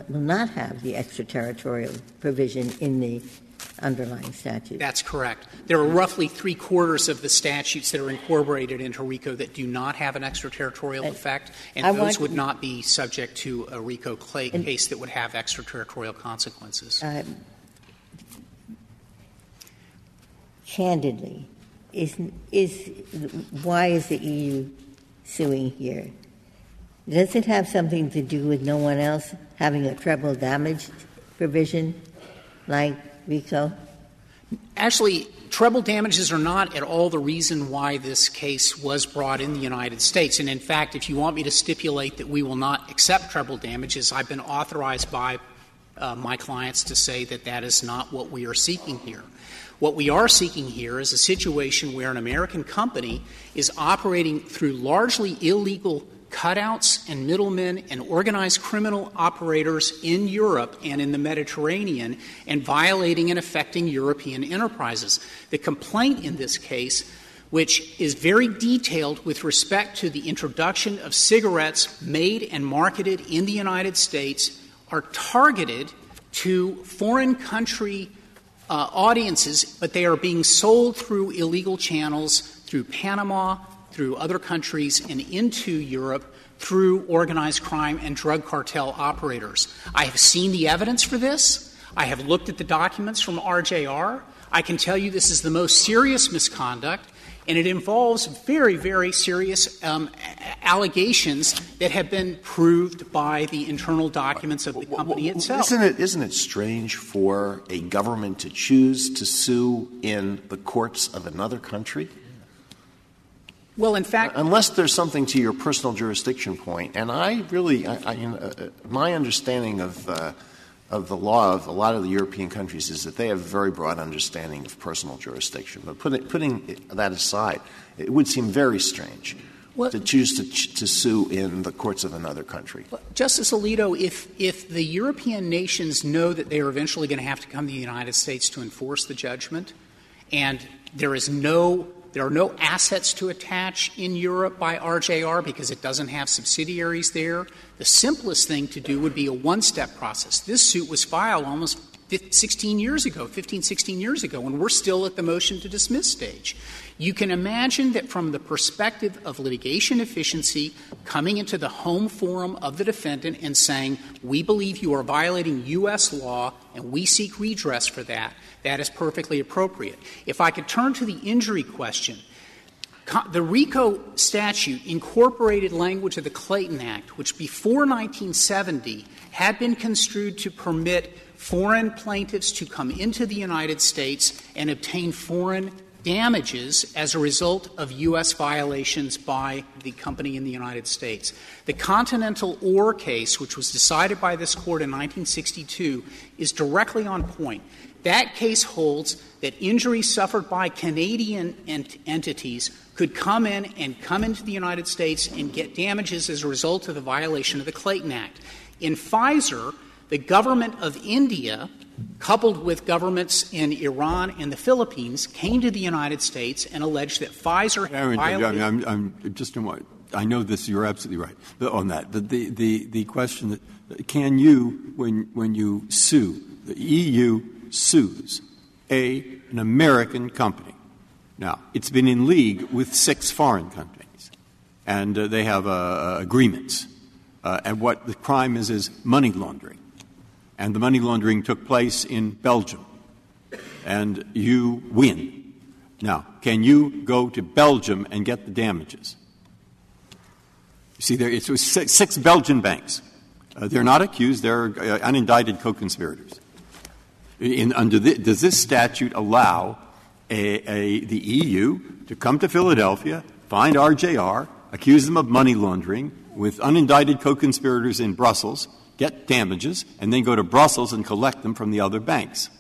not have the extraterritorial provision in the underlying statute. That's correct. There are roughly 3/4 of the statutes that are incorporated into RICO that do not have an extraterritorial effect, and those would not be subject to a RICO case that would have extraterritorial consequences. Candidly, why is the EU suing here? Does it have something to do with no one else having a treble damage provision like RICO? Actually, treble damages are not at all the reason why this case was brought in the United States. And in fact, if you want me to stipulate that we will not accept treble damages, I've been authorized by my clients to say that that is not what we are seeking here. What we are seeking here is a situation where an American company is operating through largely illegal cutouts and middlemen and organized criminal operators in Europe and in the Mediterranean, and violating and affecting European enterprises. The complaint in this case, which is very detailed with respect to the introduction of cigarettes made and marketed in the United States, are targeted to foreign country audiences, but they are being sold through illegal channels, through Panama, through other countries, and into Europe through organized crime and drug cartel operators. I have seen the evidence for this. I have looked at the documents from RJR. I can tell you this is the most serious misconduct, and it involves very, very serious allegations that have been proved by the internal documents of the company itself. Isn't it strange for a government to choose to sue in the courts of another country? Well, in fact, unless there's something to your personal jurisdiction point, and my understanding of the law of a lot of the European countries is that they have a very broad understanding of personal jurisdiction. But putting that aside, it would seem very strange to choose to sue in the courts of another country. Well, Justice Alito, if the European nations know that they are eventually going to have to come to the United States to enforce the judgment, and there are no assets to attach in Europe by RJR because it doesn't have subsidiaries there. The simplest thing to do would be a one-step process. This suit was filed almost 15, 16 years ago, and we're still at the motion to dismiss stage. You can imagine that from the perspective of litigation efficiency, coming into the home forum of the defendant and saying, we believe you are violating U.S. law and we seek redress for that, that is perfectly appropriate. If I could turn to the injury question, the RICO statute incorporated language of the Clayton Act, which before 1970 had been construed to permit foreign plaintiffs to come into the United States and obtain foreign damages as a result of U.S. violations by the company in the United States. The Continental Ore case, which was decided by this Court in 1962, is directly on point. That case holds that injuries suffered by Canadian entities could come in and come into the United States and get damages as a result of the violation of the Clayton Act. In Pfizer, the government of India, coupled with governments in Iran and the Philippines, came to the United States and alleged that Pfizer had violated. I'm just in what I know this. You're absolutely right on that. The question that can you, when you sue, the EU sues an American company. Now it's been in league with 6 foreign companies, and they have agreements. And what the crime is money laundering. And the money laundering took place in Belgium, and you win. Now, can you go to Belgium and get the damages? You see, it was 6 Belgian banks. They're not accused; they're unindicted co-conspirators. Does this statute allow the EU to come to Philadelphia, find RJR, accuse them of money laundering with unindicted co-conspirators in Brussels? Get damages, and then go to Brussels and collect them from the other banks?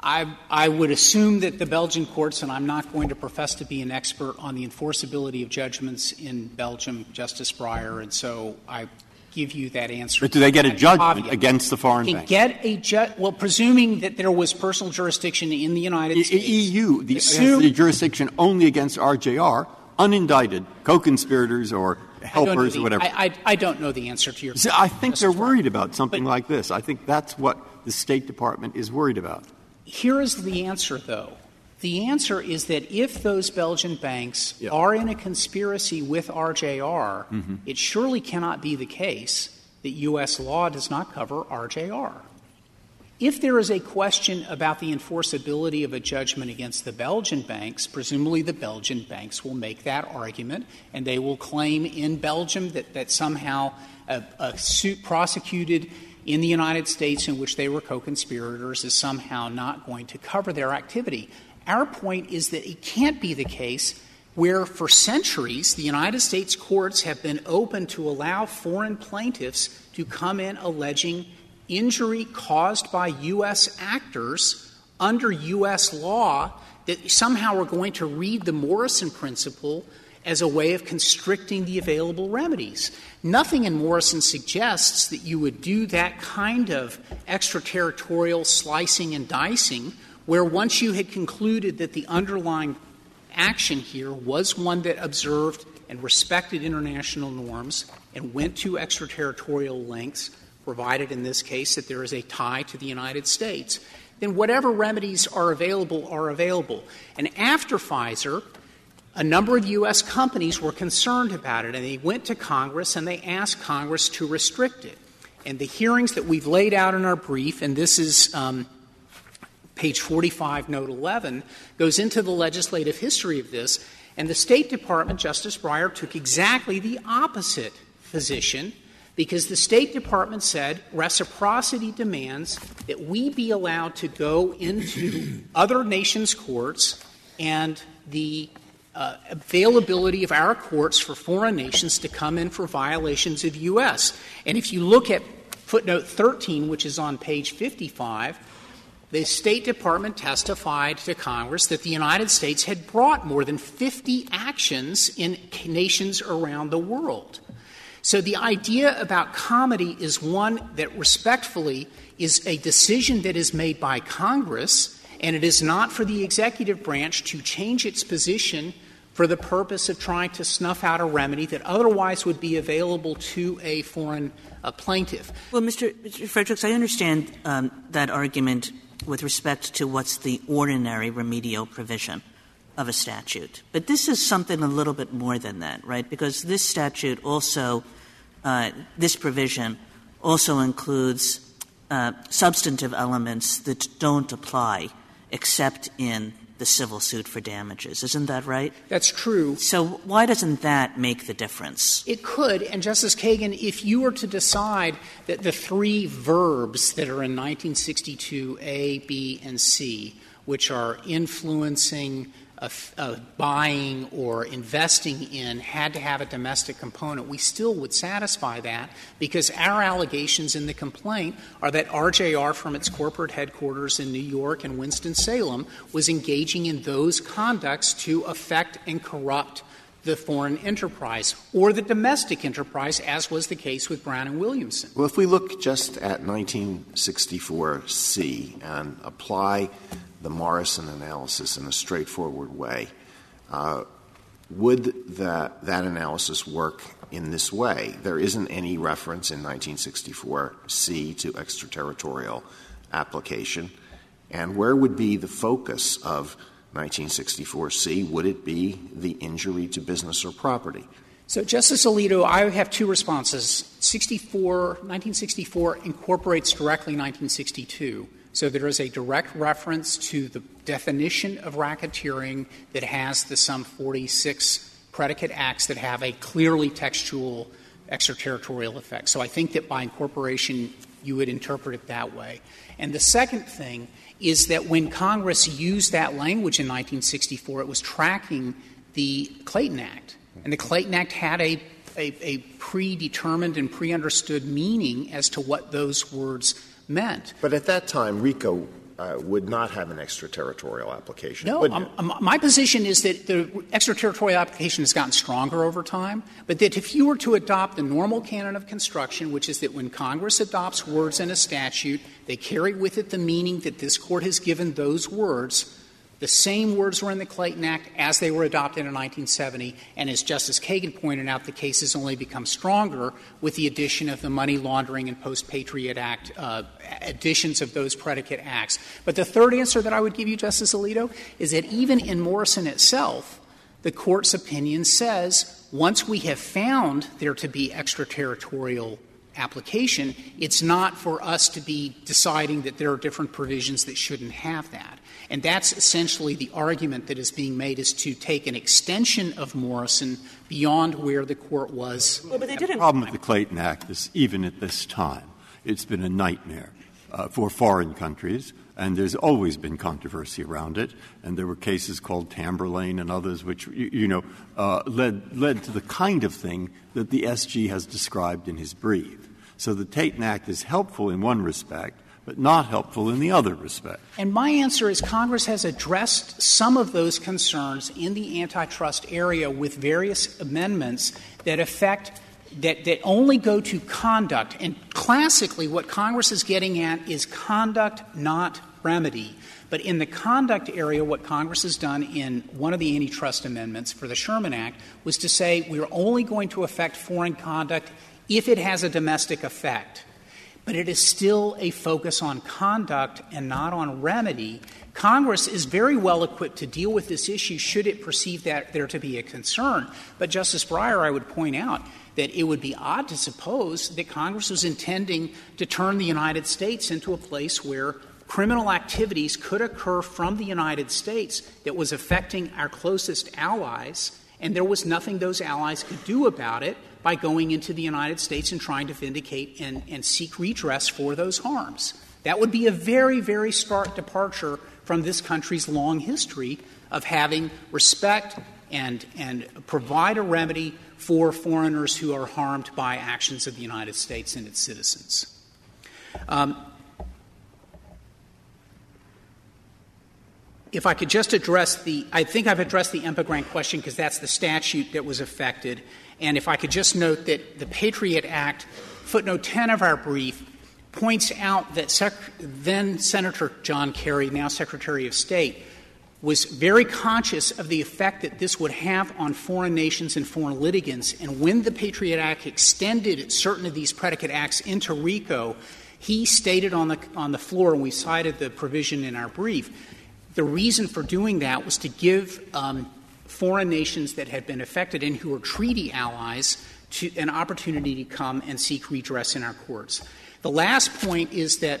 I would assume that the Belgian courts, and I'm not going to profess to be an expert on the enforceability of judgments in Belgium, Justice Breyer, and so I give you that answer. But do they get a judgment against the foreign bank? Well, presuming that there was personal jurisdiction in the United States. EU, the jurisdiction only against RJR, unindicted co-conspirators or helpers or whatever. I don't know the answer to your question. I think they're worried about something like this. I think that's what the State Department is worried about. Here is the answer, though. The answer is that if those Belgian banks are in a conspiracy with RJR, it surely cannot be the case that U.S. law does not cover RJR. If there is a question about the enforceability of a judgment against the Belgian banks, presumably the Belgian banks will make that argument, and they will claim in Belgium that somehow a suit prosecuted in the United States in which they were co-conspirators is somehow not going to cover their activity. Our point is that it can't be the case where for centuries the United States courts have been open to allow foreign plaintiffs to come in alleging injury caused by U.S. actors under U.S. law, that somehow we're going to read the Morrison principle as a way of constricting the available remedies. Nothing in Morrison suggests that you would do that kind of extraterritorial slicing and dicing, where once you had concluded that the underlying action here was one that observed and respected international norms and went to extraterritorial lengths, provided in this case that there is a tie to the United States, then whatever remedies are available are available. And after Pfizer, a number of U.S. companies were concerned about it, and they went to Congress and they asked Congress to restrict it. And the hearings that we've laid out in our brief, and this is page 45, note 11, goes into the legislative history of this, and the State Department, Justice Breyer, took exactly the opposite position, because the State Department said reciprocity demands that we be allowed to go into other nations' courts, and the availability of our courts for foreign nations to come in for violations of U.S. And if you look at footnote 13, which is on page 55, the State Department testified to Congress that the United States had brought more than 50 actions in nations around the world. So the idea about comedy is one that respectfully is a decision that is made by Congress, and it is not for the executive branch to change its position for the purpose of trying to snuff out a remedy that otherwise would be available to a foreign plaintiff. Well, Mr. Fredericks, I understand that argument with respect to what's the ordinary remedial provision of a statute. But this is something a little bit more than that, right? Because this statute also, this provision also includes substantive elements that don't apply except in the civil suit for damages. Isn't that right? That's true. So why doesn't that make the difference? It could. And, Justice Kagan, if you were to decide that the three verbs that are in 1962, A, B, and C, which are influencing, buying, or investing in, had to have a domestic component, we still would satisfy that because our allegations in the complaint are that RJR from its corporate headquarters in New York and Winston-Salem was engaging in those conducts to affect and corrupt the foreign enterprise or the domestic enterprise, as was the case with Brown and Williamson. Well, if we look just at 1964C and apply the Morrison analysis in a straightforward way, would that analysis work in this way? There isn't any reference in 1964C to extraterritorial application. And where would be the focus of 1964C? Would it be the injury to business or property? So, Justice Alito, I have two responses. 1964 incorporates directly 1962. So there is a direct reference to the definition of racketeering that has the some 46 predicate acts that have a clearly textual extraterritorial effect. So I think that by incorporation you would interpret it that way. And the second thing is that when Congress used that language in 1964, it was tracking the Clayton Act. And the Clayton Act had a predetermined and pre-understood meaning as to what those words meant. But at that time, RICO would not have an extraterritorial application. No, my position is that the extraterritorial application has gotten stronger over time, but that if you were to adopt the normal canon of construction, which is that when Congress adopts words in a statute, they carry with it the meaning that this Court has given those words. The same words were in the Clayton Act as they were adopted in 1970, and as Justice Kagan pointed out, the case has only become stronger with the addition of the money laundering and post-Patriot Act additions of those predicate acts. But the third answer that I would give you, Justice Alito, is that even in Morrison itself, the Court's opinion says once we have found there to be extraterritorial application, it's not for us to be deciding that there are different provisions that shouldn't have that. And that's essentially the argument that is being made, is to take an extension of Morrison beyond where the Court was. Well, but they didn't. The problem with the Clayton Act is, even at this time, it's been a nightmare for foreign countries, and there's always been controversy around it. And there were cases called Tamberlane and others which, led to the kind of thing that the SG has described in his brief. So the Clayton Act is helpful in one respect, but not helpful in the other respect. And my answer is Congress has addressed some of those concerns in the antitrust area with various amendments that affect that only go to conduct. And classically, what Congress is getting at is conduct, not remedy. But in the conduct area, what Congress has done in one of the antitrust amendments for the Sherman Act was to say we're only going to affect foreign conduct if it has a domestic effect. But it is still a focus on conduct and not on remedy. Congress is very well equipped to deal with this issue should it perceive that there to be a concern. But, Justice Breyer, I would point out that it would be odd to suppose that Congress was intending to turn the United States into a place where criminal activities could occur from the United States that was affecting our closest allies, and there was nothing those allies could do about it by going into the United States and trying to vindicate and seek redress for those harms. That would be a very, very stark departure from this country's long history of having respect and provide a remedy for foreigners who are harmed by actions of the United States and its citizens. If I could just address I think I've addressed the Empagran question because that's the statute that was affected. And if I could just note that the Patriot Act, footnote 10 of our brief, points out that then Senator John Kerry, now Secretary of State, was very conscious of the effect that this would have on foreign nations and foreign litigants. And when the Patriot Act extended certain of these predicate acts into RICO, he stated on the floor, and we cited the provision in our brief, the reason for doing that was to give foreign nations that had been affected and who were treaty allies an opportunity to come and seek redress in our courts. The last point is that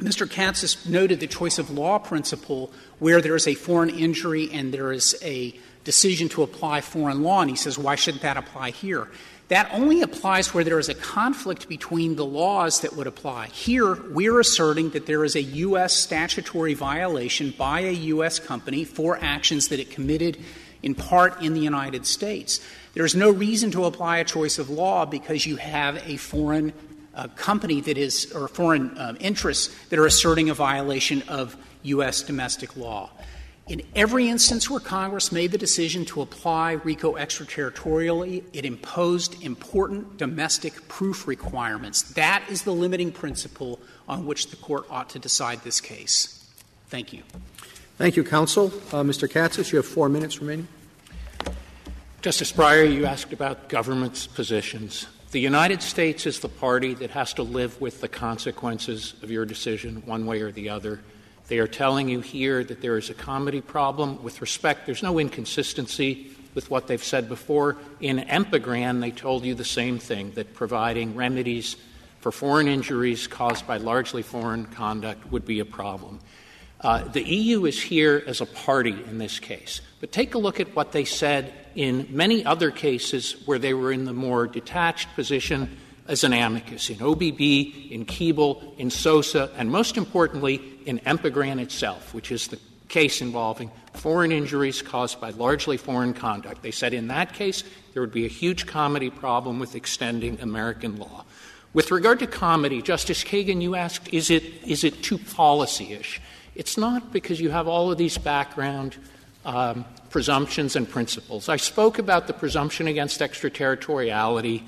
Mr. Katzis noted the choice of law principle where there is a foreign injury and there is a decision to apply foreign law, and he says, why shouldn't that apply here? That only applies where there is a conflict between the laws that would apply. Here, we're asserting that there is a U.S. statutory violation by a U.S. company for actions that it committed in part in the United States. There is no reason to apply a choice of law because you have a foreign company that is, or foreign interests that are asserting a violation of U.S. domestic law. In every instance where Congress made the decision to apply RICO extraterritorially, it imposed important domestic proof requirements. That is the limiting principle on which the Court ought to decide this case. Thank you. Thank you, Counsel. Mr. Katzis, you have 4 minutes remaining. Justice Breyer, you asked about government's positions. The United States is the party that has to live with the consequences of your decision one way or the other. They are telling you here that there is a comedy problem. With respect, there's no inconsistency with what they've said before. In Empagran, they told you the same thing, that providing remedies for foreign injuries caused by largely foreign conduct would be a problem. The EU is here as a party in this case. But take a look at what they said in many other cases where they were in the more detached position as an amicus, in OBB, in Keeble, in Sosa, and most importantly, in Empagran itself, which is the case involving foreign injuries caused by largely foreign conduct. They said in that case there would be a huge comedy problem with extending American law. With regard to comedy, Justice Kagan, you asked, is it too policy-ish? It's not, because you have all of these background presumptions and principles. I spoke about the presumption against extraterritoriality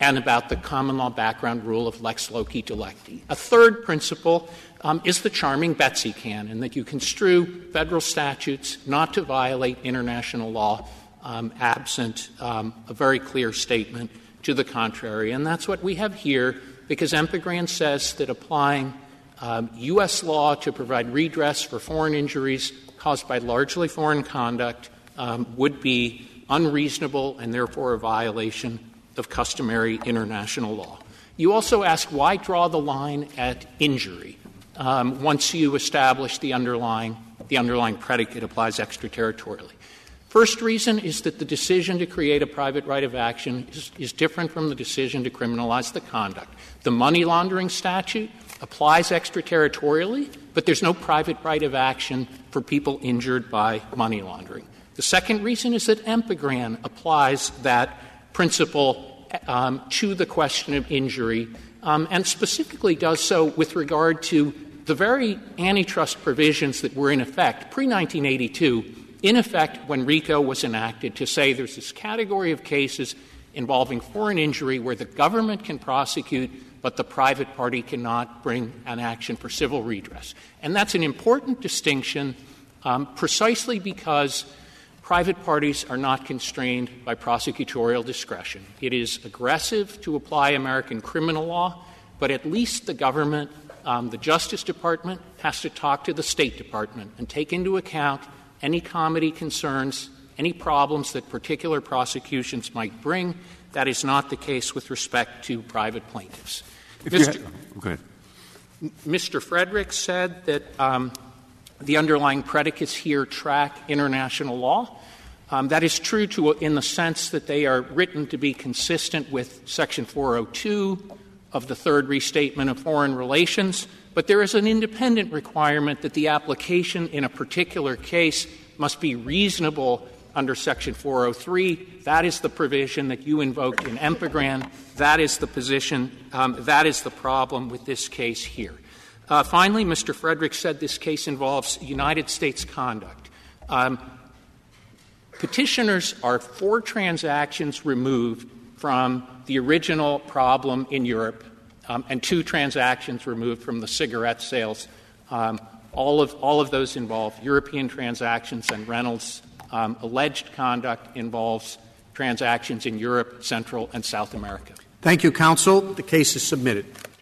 and about the common law background rule of lex loci delecti. A third principle is the Charming Betsy canon, that you construe federal statutes not to violate international law absent a very clear statement to the contrary. And that's what we have here, because Empagran says that applying U.S. law to provide redress for foreign injuries caused by largely foreign conduct would be unreasonable and therefore a violation of customary international law. You also ask, why draw the line at injury once you establish the underlying predicate applies extraterritorially? First reason is that the decision to create a private right of action is different from the decision to criminalize the conduct. The money laundering statute applies extraterritorially, but there's no private right of action for people injured by money laundering. The second reason is that Empagran applies that principle to the question of injury, and specifically does so with regard to the very antitrust provisions that were in effect pre-1982, in effect when RICO was enacted, to say there's this category of cases involving foreign injury where the government can prosecute but the private party cannot bring an action for civil redress. And that's an important distinction precisely because private parties are not constrained by prosecutorial discretion. It is aggressive to apply American criminal law, but at least the government, the Justice Department, has to talk to the State Department and take into account any comedy concerns, any problems that particular prosecutions might bring. That is not the case with respect to private plaintiffs. Mr. Frederick said that the underlying predicates here track international law. That is true in the sense that they are written to be consistent with Section 402 of the Third Restatement of Foreign Relations, but there is an independent requirement that the application in a particular case must be reasonable under Section 403. That is the provision that you invoked in Empagran. That is the position that is the problem with this case here. Finally, Mr. Frederick said this case involves United States conduct. Petitioners are 4 transactions removed from the original problem in Europe and 2 transactions removed from the cigarette sales All of those involve European transactions, and Reynolds' alleged conduct involves transactions in Europe, Central, and South America. Thank you, counsel. The case is submitted.